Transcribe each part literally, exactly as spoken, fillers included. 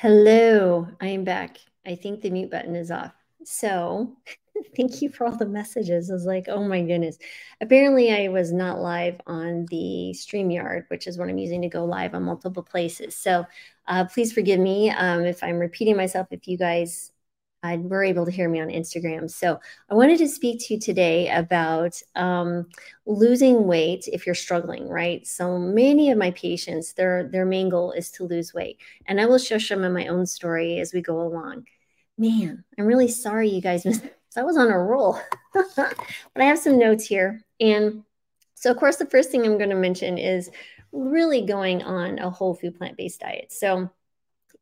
Hello, I am back. I think the mute button is off. So thank you for all the messages. I was like, oh my goodness. Apparently I was not live on the StreamYard, which is what I'm using to go live on multiple places. So uh, please forgive me um, if I'm repeating myself, if you guys uh, were able to hear me on Instagram. So I wanted to speak to you today about um, losing weight if you're struggling, right? So many of my patients, their, their main goal is to lose weight. And I will share some of my own story as we go along. Man, I'm really sorry you guys missed. So I was on a roll, but I have some notes here. And so of course, the first thing I'm going to mention is really going on a whole food plant-based diet. So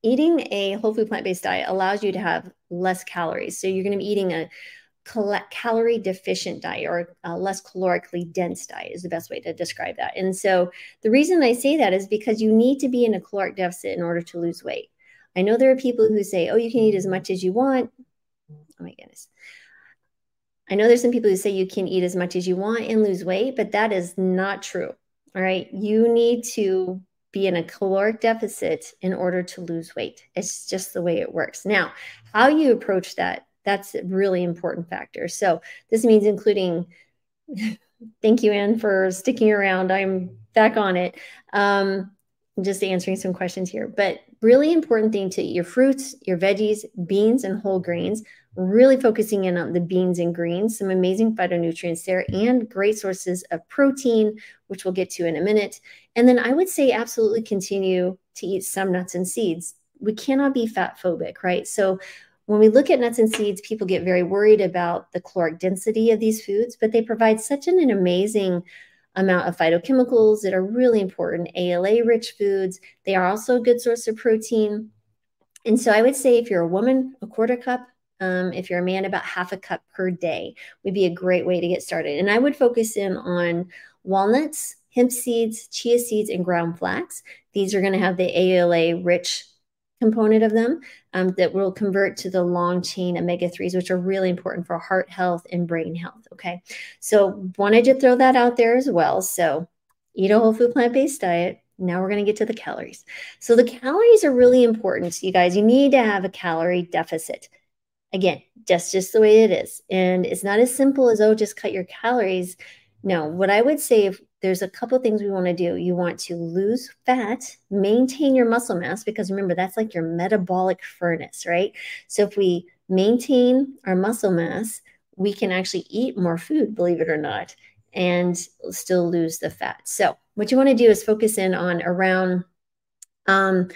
eating a whole food plant-based diet allows you to have less calories. So you're going to be eating a calorie deficient diet, or a less calorically dense diet is the best way to describe that. And so the reason I say that is because you need to be in a caloric deficit in order to lose weight. I know there are people who say, oh, you can eat as much as you want. Oh my goodness. I know there's some people who say you can eat as much as you want and lose weight, but that is not true. All right. You need to be in a caloric deficit in order to lose weight. It's just the way it works. Now, how you approach that, that's a really important factor. So this means including, thank you, Anne, for sticking around. I'm back on it. Um, just answering some questions here, but really important thing to eat your fruits, your veggies, beans, and whole grains, really focusing in on the beans and greens, some amazing phytonutrients there and great sources of protein, which we'll get to in a minute. And then I would say absolutely continue to eat some nuts and seeds. We cannot be fat phobic, right? So when we look at nuts and seeds, people get very worried about the caloric density of these foods, but they provide such an, an amazing amount of phytochemicals that are really important, A L A-rich foods. They are also a good source of protein. And so I would say if you're a woman, a quarter cup. Um, if you're a man, about half a cup per day would be a great way to get started. And I would focus in on walnuts, hemp seeds, chia seeds, and ground flax. These are going to have the A L A-rich component of them um, that will convert to the long-chain omega threes, which are really important for heart health and brain health, okay? So wanted to throw that out there as well. So eat a whole food plant-based diet. Now we're going to get to the calories. So the calories are really important, you guys. You need to have a calorie deficit. Again, that's just the way it is. And it's not as simple as, oh, just cut your calories. No, what I would say, if there's a couple of things we want to do. You want to lose fat, maintain your muscle mass, because remember, that's like your metabolic furnace, right? So if we maintain our muscle mass, we can actually eat more food, believe it or not, and still lose the fat. So what you want to do is focus in on around um,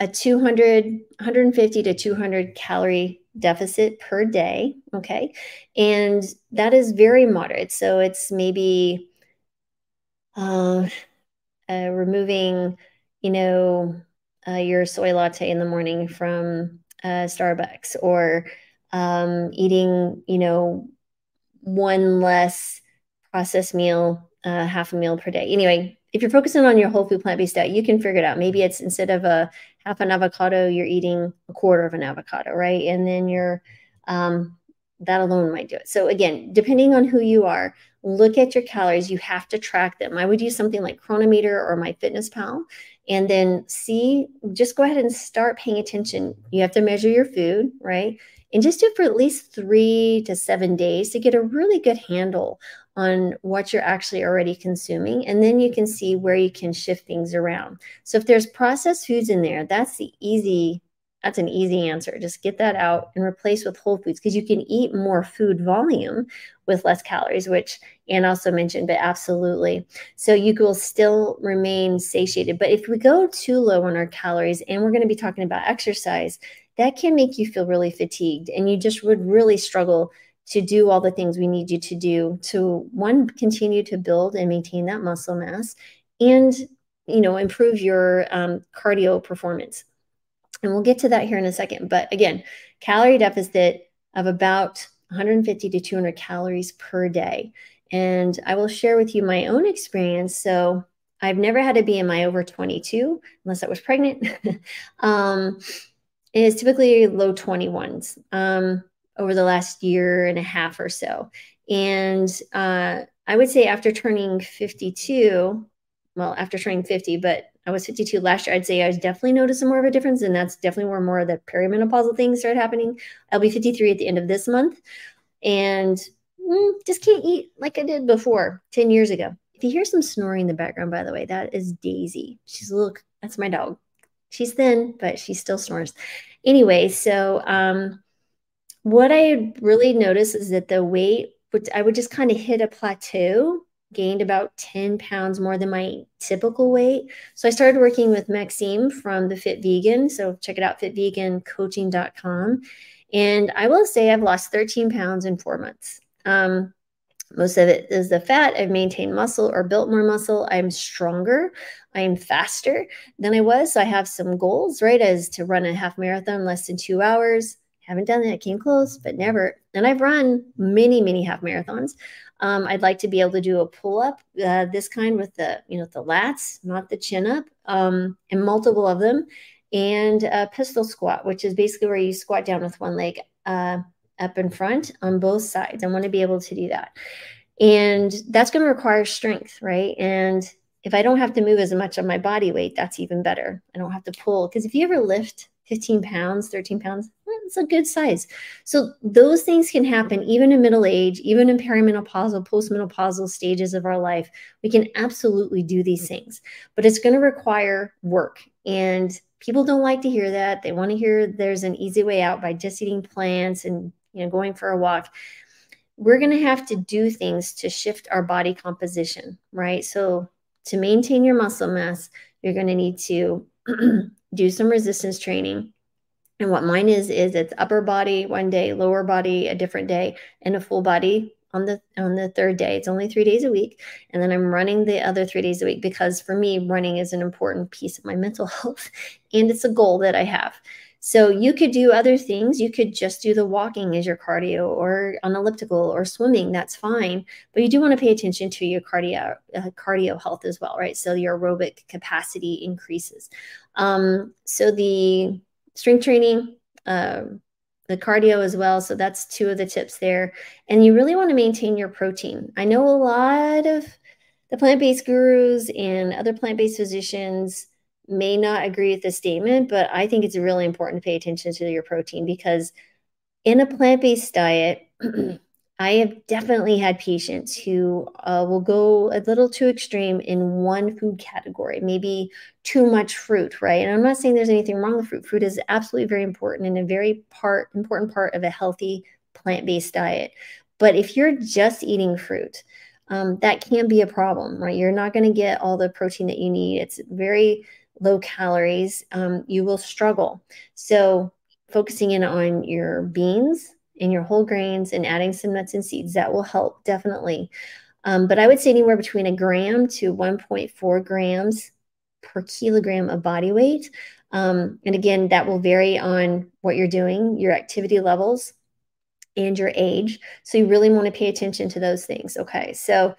a two hundred, one fifty to two hundred calorie deficit per day, okay? And that is very moderate. So it's maybe uh, uh, removing, you know, uh, your soy latte in the morning from uh, Starbucks, or um, eating, you know, one less processed meal, uh, half a meal per day. Anyway, if you're focusing on your whole food plant-based diet, you can figure it out. Maybe it's instead of a half an avocado, you're eating a quarter of an avocado, right? And then you're, um, that alone might do it. So again, depending on who you are, look at your calories. You have to track them. I would use something like Chronometer or MyFitnessPal, and then see, just go ahead and start paying attention. You have to measure your food, right? And just do it for at least three to seven days to get a really good handle on what you're actually already consuming. And then you can see where you can shift things around. So if there's processed foods in there, that's the easy, that's an easy answer. Just get that out and replace with whole foods, because you can eat more food volume with less calories, which Anne also mentioned, but absolutely. So you will still remain satiated. But if we go too low on our calories, and we're going to be talking about exercise, that can make you feel really fatigued, and you just would really struggle to do all the things we need you to do to, one, continue to build and maintain that muscle mass, and, you know, improve your um, cardio performance. And we'll get to that here in a second. But again, calorie deficit of about one fifty to two hundred calories per day. And I will share with you my own experience. So I've never had a B M I over twenty-two, unless I was pregnant. um, it is typically low twenty-ones. Um, over the last year and a half or so. And uh, I would say after turning fifty-two, well, after turning fifty, but I was fifty-two last year. I'd say I was definitely noticing more of a difference, and that's definitely where more of the perimenopausal things start happening. I'll be fifty-three at the end of this month, and mm, just can't eat like I did before ten years ago. If you hear some snoring in the background, by the way, that is Daisy. She's a little, that's my dog. She's thin, but she still snores. Anyway, so um, what I really noticed is that the weight, I would just kind of hit a plateau, gained about ten pounds more than my typical weight. So I started working with Maxime from the Fit Vegan. So check it out, fit vegan coaching dot com. And I will say I've lost thirteen pounds in four months. Um, Most of it is the fat. I've maintained muscle or built more muscle. I'm stronger. I'm faster than I was. So I have some goals, right? As to run a half marathon in less than two hours. Haven't done that. Came close, but never. And I've run many, many half marathons. Um, I'd like to be able to do a pull-up, uh, this kind with the, you know, the lats, not the chin-up, um, and multiple of them. And a pistol squat, which is basically where you squat down with one leg, uh, up in front on both sides. I want to be able to do that. And that's going to require strength, right? And if I don't have to move as much on my body weight, that's even better. I don't have to pull. Because if you ever lift fifteen pounds, thirteen pounds, it's a good size. So those things can happen even in middle age, even in perimenopausal, postmenopausal stages of our life. We can absolutely do these things, but it's going to require work. And people don't like to hear that. They want to hear there's an easy way out by just eating plants and, you know, going for a walk. We're going to have to do things to shift our body composition, right? So to maintain your muscle mass, you're going to need to do some resistance training. And what mine is, is it's upper body one day, lower body a different day, and a full body on the, on the third day. It's only three days a week. And then I'm running the other three days a week, because for me, running is an important piece of my mental health, and it's a goal that I have. So you could do other things. You could just do the walking as your cardio, or an elliptical, or swimming. That's fine. But you do want to pay attention to your cardio, uh, cardio health as well, right? So your aerobic capacity increases. Um, so the strength training, uh, the cardio as well. So that's two of the tips there. And you really want to maintain your protein. I know a lot of the plant-based gurus and other plant-based physicians may not agree with this statement, but I think it's really important to pay attention to your protein, because in a plant-based diet, I have definitely had patients who uh, will go a little too extreme in one food category, maybe too much fruit, right? And I'm not saying there's anything wrong with fruit. Fruit is absolutely very important and a very part important part of a healthy plant-based diet. But if you're just eating fruit, um, that can be a problem, right? You're not going to get all the protein that you need. It's very low calories, um, you will struggle. So focusing in on your beans and your whole grains and adding some nuts and seeds, that will help definitely. Um, but I would say anywhere between a gram to one point four grams per kilogram of body weight. Um, and again, that will vary on what you're doing, your activity levels, and your age. So you really want to pay attention to those things. Okay, so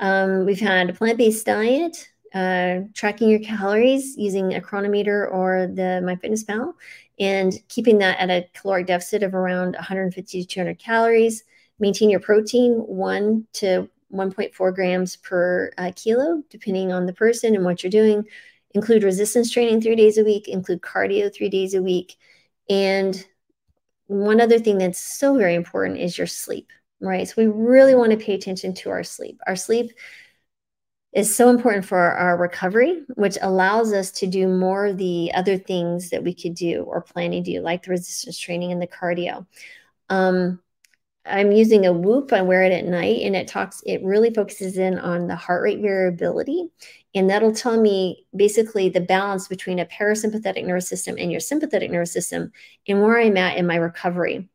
um, we've had a plant-based diet, uh, tracking your calories using a chronometer or the MyFitnessPal, and keeping that at a caloric deficit of around one hundred fifty to two hundred calories. Maintain your protein one to one point four grams per uh, kilo, depending on the person and what you're doing. Include resistance training three days a week, include cardio three days a week. And one other thing that's so very important is your sleep, right? So we really want to pay attention to our sleep. Our sleep is so important for our recovery, which allows us to do more of the other things that we could do or plan to do, like the resistance training and the cardio. Um, I'm using a Whoop. I wear it at night, and it talks, it really focuses in on the heart rate variability. And that'll tell me basically the balance between a parasympathetic nervous system and your sympathetic nervous system, and where I'm at in my recovery.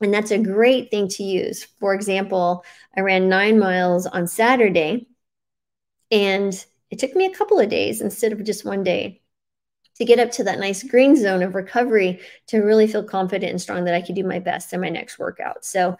And that's a great thing to use. For example, I ran nine miles on Saturday, and it took me a couple of days instead of just one day to get up to that nice green zone of recovery to really feel confident and strong that I could do my best in my next workout. So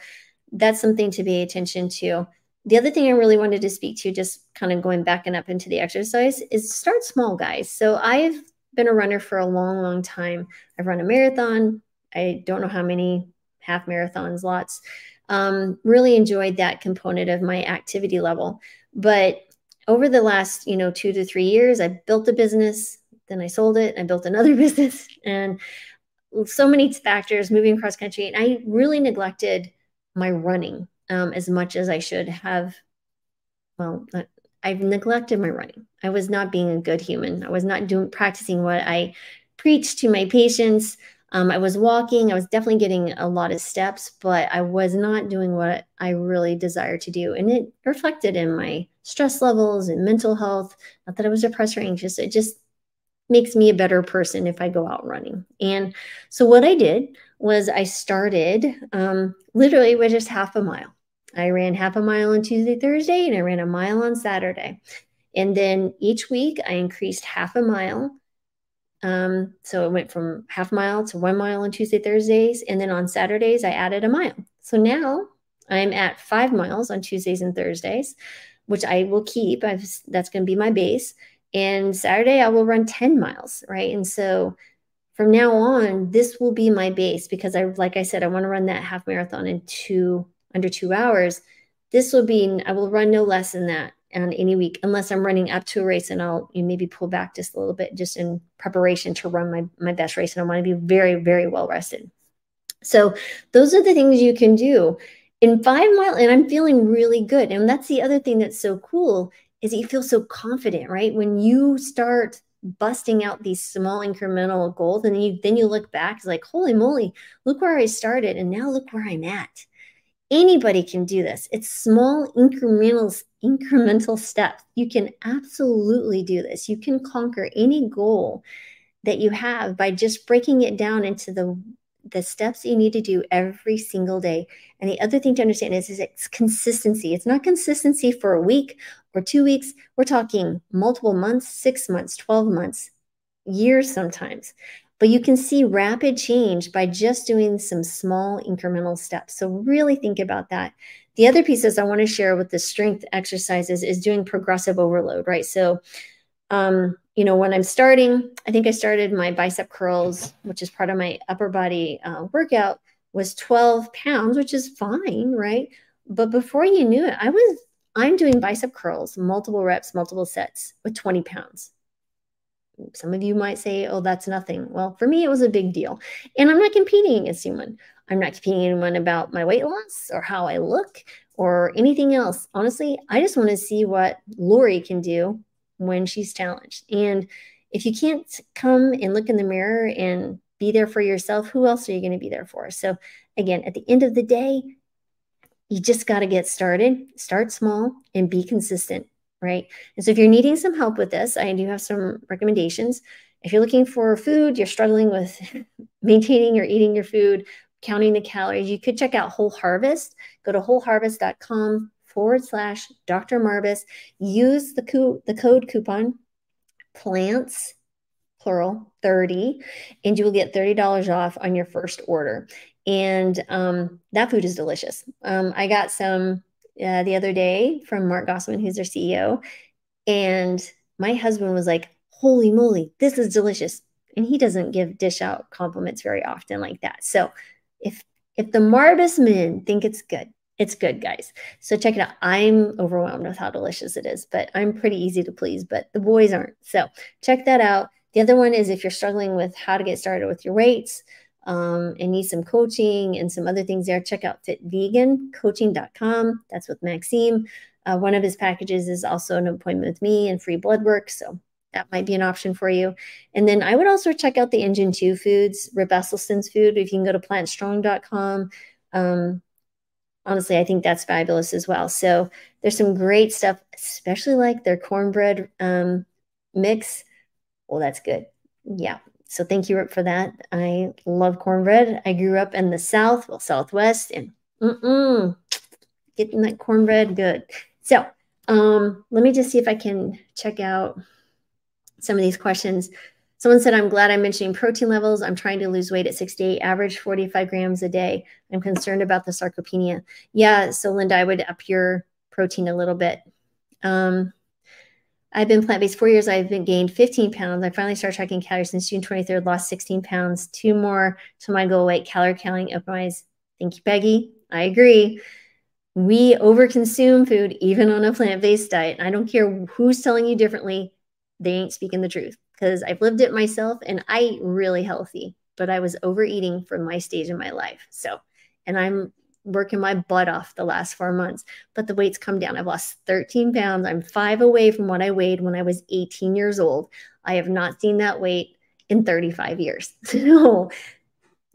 that's something to pay attention to. The other thing I really wanted to speak to, just kind of going back and up into the exercise, is start small, guys. So I've been a runner for a long, long time. I've run a marathon. I don't know how many, half marathons, lots. Um, really enjoyed that component of my activity level. But over the last, you know, two to three years, I built a business, then I sold it, I built another business, and so many factors, moving across country. And I really neglected my running um, as much as I should have. Well, I've neglected my running. I was not being a good human. I was not doing, practicing what I preached to my patients. Um, I was walking. I was definitely getting a lot of steps, but I was not doing what I really desired to do. And it reflected in my stress levels and mental health. Not that I was depressed or anxious. It just makes me a better person if I go out running. And so what I did was I started um, literally with just half a mile. I ran half a mile on Tuesday, Thursday, and I ran a mile on Saturday. And then each week I increased half a mile. Um, so it went from half mile to one mile on Tuesday, Thursdays. And then on Saturdays, I added a mile. So now I'm at five miles on Tuesdays and Thursdays, which I will keep. I've, that's going to be my base. And Saturday I will run ten miles. Right. And so from now on, this will be my base because I, like I said, I want to run that half marathon in two, under two hours. This will be, I will run no less than that on any week, unless I'm running up to a race, and I'll you know, maybe pull back just a little bit just in preparation to run my, my best race. And I want to be very, very well rested. So those are the things you can do in five miles. And I'm feeling really good. And that's the other thing that's so cool is that you feel so confident, right? When you start busting out these small incremental goals, and then you, then you look back, it's like, holy moly, look where I started. And now look where I'm at. Anybody can do this. It's small incremental, incremental steps. You can absolutely do this. You can conquer any goal that you have by just breaking it down into the, the steps you need to do every single day. And the other thing to understand is, is it's consistency. It's not consistency for a week or two weeks. We're talking multiple months, six months, twelve months, years sometimes. But you can see rapid change by just doing some small incremental steps. So really think about that. The other pieces I want to share with the strength exercises is doing progressive overload, right? So, um, you know, when I'm starting, I think I started my bicep curls, which is part of my upper body uh, workout, was twelve pounds, which is fine, right? But before you knew it, I was, I'm doing bicep curls, multiple reps, multiple sets with twenty pounds. Some of you might say, oh, that's nothing. Well, for me, it was a big deal. And I'm not competing against anyone. I'm not competing against anyone about my weight loss or how I look or anything else. Honestly, I just want to see what Lori can do when she's challenged. And if you can't come and look in the mirror and be there for yourself, who else are you going to be there for? So again, at the end of the day, you just got to get started, start small, and be consistent. Right. And so if you're needing some help with this, I do have some recommendations. If you're looking for food, you're struggling with maintaining or eating your food, counting the calories, you could check out Whole Harvest. Go to wholeharvest.com forward slash Dr. Marbas. Use the, co the code coupon plants, plural, thirty, and you will get thirty dollars off on your first order. And um, that food is delicious. Um, I got some Uh, the other day from Mark Gossman, who's their C E O. And my husband was like, holy moly, this is delicious. And he doesn't give dish out compliments very often like that. So if, if the Marbas men think it's good, it's good, guys. So check it out. I'm overwhelmed with how delicious it is, but I'm pretty easy to please, but the boys aren't. So check that out. The other one is if you're struggling with how to get started with your weights, Um, and need some coaching and some other things there, check out fit vegan coaching dot com. That's with Maxime. Uh, one of his packages is also an appointment with me and free blood work. So that might be an option for you. And then I would also check out the Engine two Foods, Rip Esselstyn's food. If you can go to plant strong dot com. Um, honestly, I think that's fabulous as well. So there's some great stuff, especially like their cornbread um, mix. Well, that's good. Yeah. So thank you, Rip, for that. I love cornbread. I grew up in the South, well, Southwest, and mm-mm, getting that cornbread good. So um, let me just see if I can check out some of these questions. Someone said, I'm glad I'm mentioning protein levels. I'm trying to lose weight at six to eight, average forty-five grams a day. I'm concerned about the sarcopenia. Yeah, so Linda, I would up your protein a little bit. Um I've been plant-based four years. I've been gained fifteen pounds. I finally started tracking calories since June twenty-third, lost sixteen pounds, two more to my goal weight, calorie counting, optimize. Thank you, Peggy. I agree. We overconsume food even on a plant-based diet. And I don't care who's telling you differently. They ain't speaking the truth, because I've lived it myself and I eat really healthy, but I was overeating for my stage in my life. So, and I'm working my butt off the last four months, but the weight's come down. I've lost thirteen pounds. I'm five away from what I weighed when I was eighteen years old. I have not seen that weight in thirty-five years. No,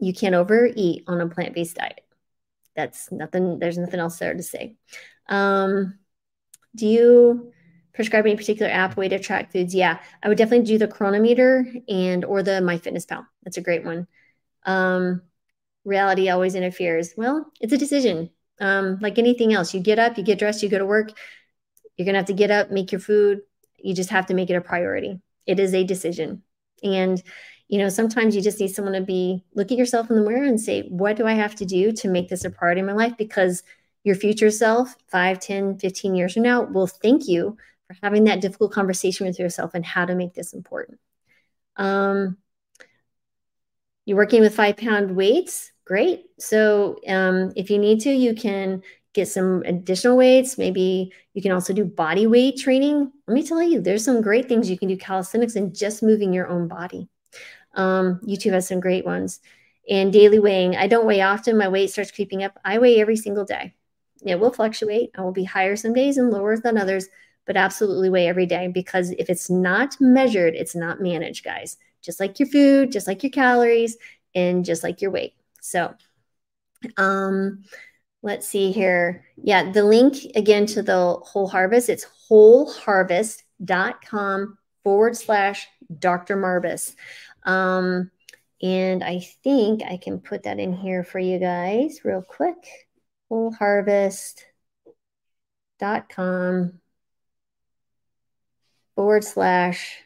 you can't overeat on a plant-based diet. That's nothing. There's nothing else there to say. Um, do you prescribe any particular app way to track foods? Yeah, I would definitely do the Chronometer and or the MyFitnessPal. That's a great one. Um, reality always interferes. Well, it's a decision. Um, like anything else, you get up, you get dressed, you go to work. You're going to have to get up, make your food. You just have to make it a priority. It is a decision. And you know, sometimes you just need someone to be, look at yourself in the mirror and say, what do I have to do to make this a priority in my life? Because your future self, five, ten, fifteen years from now, will thank you for having that difficult conversation with yourself and how to make this important. Um, you're working with five pound weights. Great. So um, if you need to, you can get some additional weights. Maybe you can also do body weight training. Let me tell you, there's some great things you can do, calisthenics and just moving your own body. Um, YouTube has some great ones. And daily weighing. I don't weigh often. My weight starts creeping up. I weigh every single day. It will fluctuate. I will be higher some days and lower than others, but absolutely weigh every day, because if it's not measured, it's not managed, guys. Just like your food, just like your calories, and just like your weight. So um, let's see here. Yeah, the link again to the Whole Harvest, it's wholeharvest.com forward slash Doctor Marbas. Um, and I think I can put that in here for you guys real quick. wholeharvest.com forward slash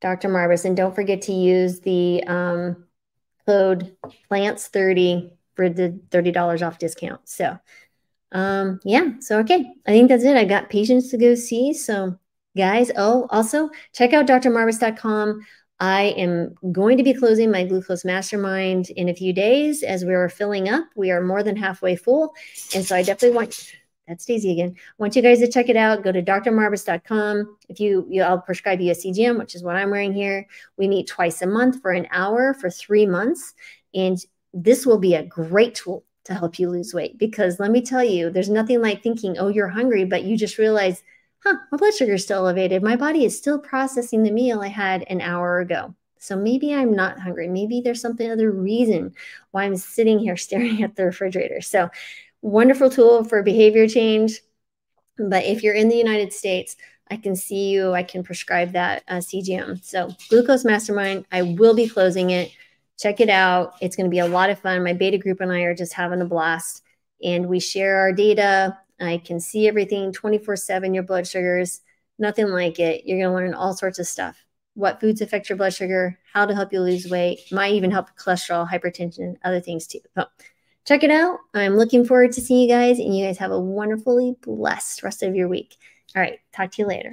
Doctor Marbas. And don't forget to use the um, code plants thirty for the thirty dollars off discount. So um, yeah, so okay. I think that's it. I got patients to go see. So guys, oh, also check out D R marbas dot com. I am going to be closing my glucose mastermind in a few days. As we are filling up, we are more than halfway full. And so I definitely want, that's Daisy again, I want you guys to check it out. Go to D R marbas dot com. If you, you, I'll prescribe you a C G M, which is what I'm wearing here. We meet twice a month for an hour for three months. And this will be a great tool to help you lose weight, because let me tell you, there's nothing like thinking, oh, you're hungry, but you just realize, huh, my blood sugar is still elevated. My body is still processing the meal I had an hour ago. So maybe I'm not hungry. Maybe there's some other reason why I'm sitting here staring at the refrigerator. So wonderful tool for behavior change. But if you're in the United States, I can see you. I can prescribe that uh, C G M. So Glucose Mastermind, I will be closing it. Check it out. It's going to be a lot of fun. My beta group and I are just having a blast. And we share our data. I can see everything twenty-four seven, your blood sugars, nothing like it. You're going to learn all sorts of stuff. What foods affect your blood sugar, how to help you lose weight, might even help cholesterol, hypertension, other things too. So check it out. I'm looking forward to seeing you guys, and you guys have a wonderfully blessed rest of your week. All right. Talk to you later.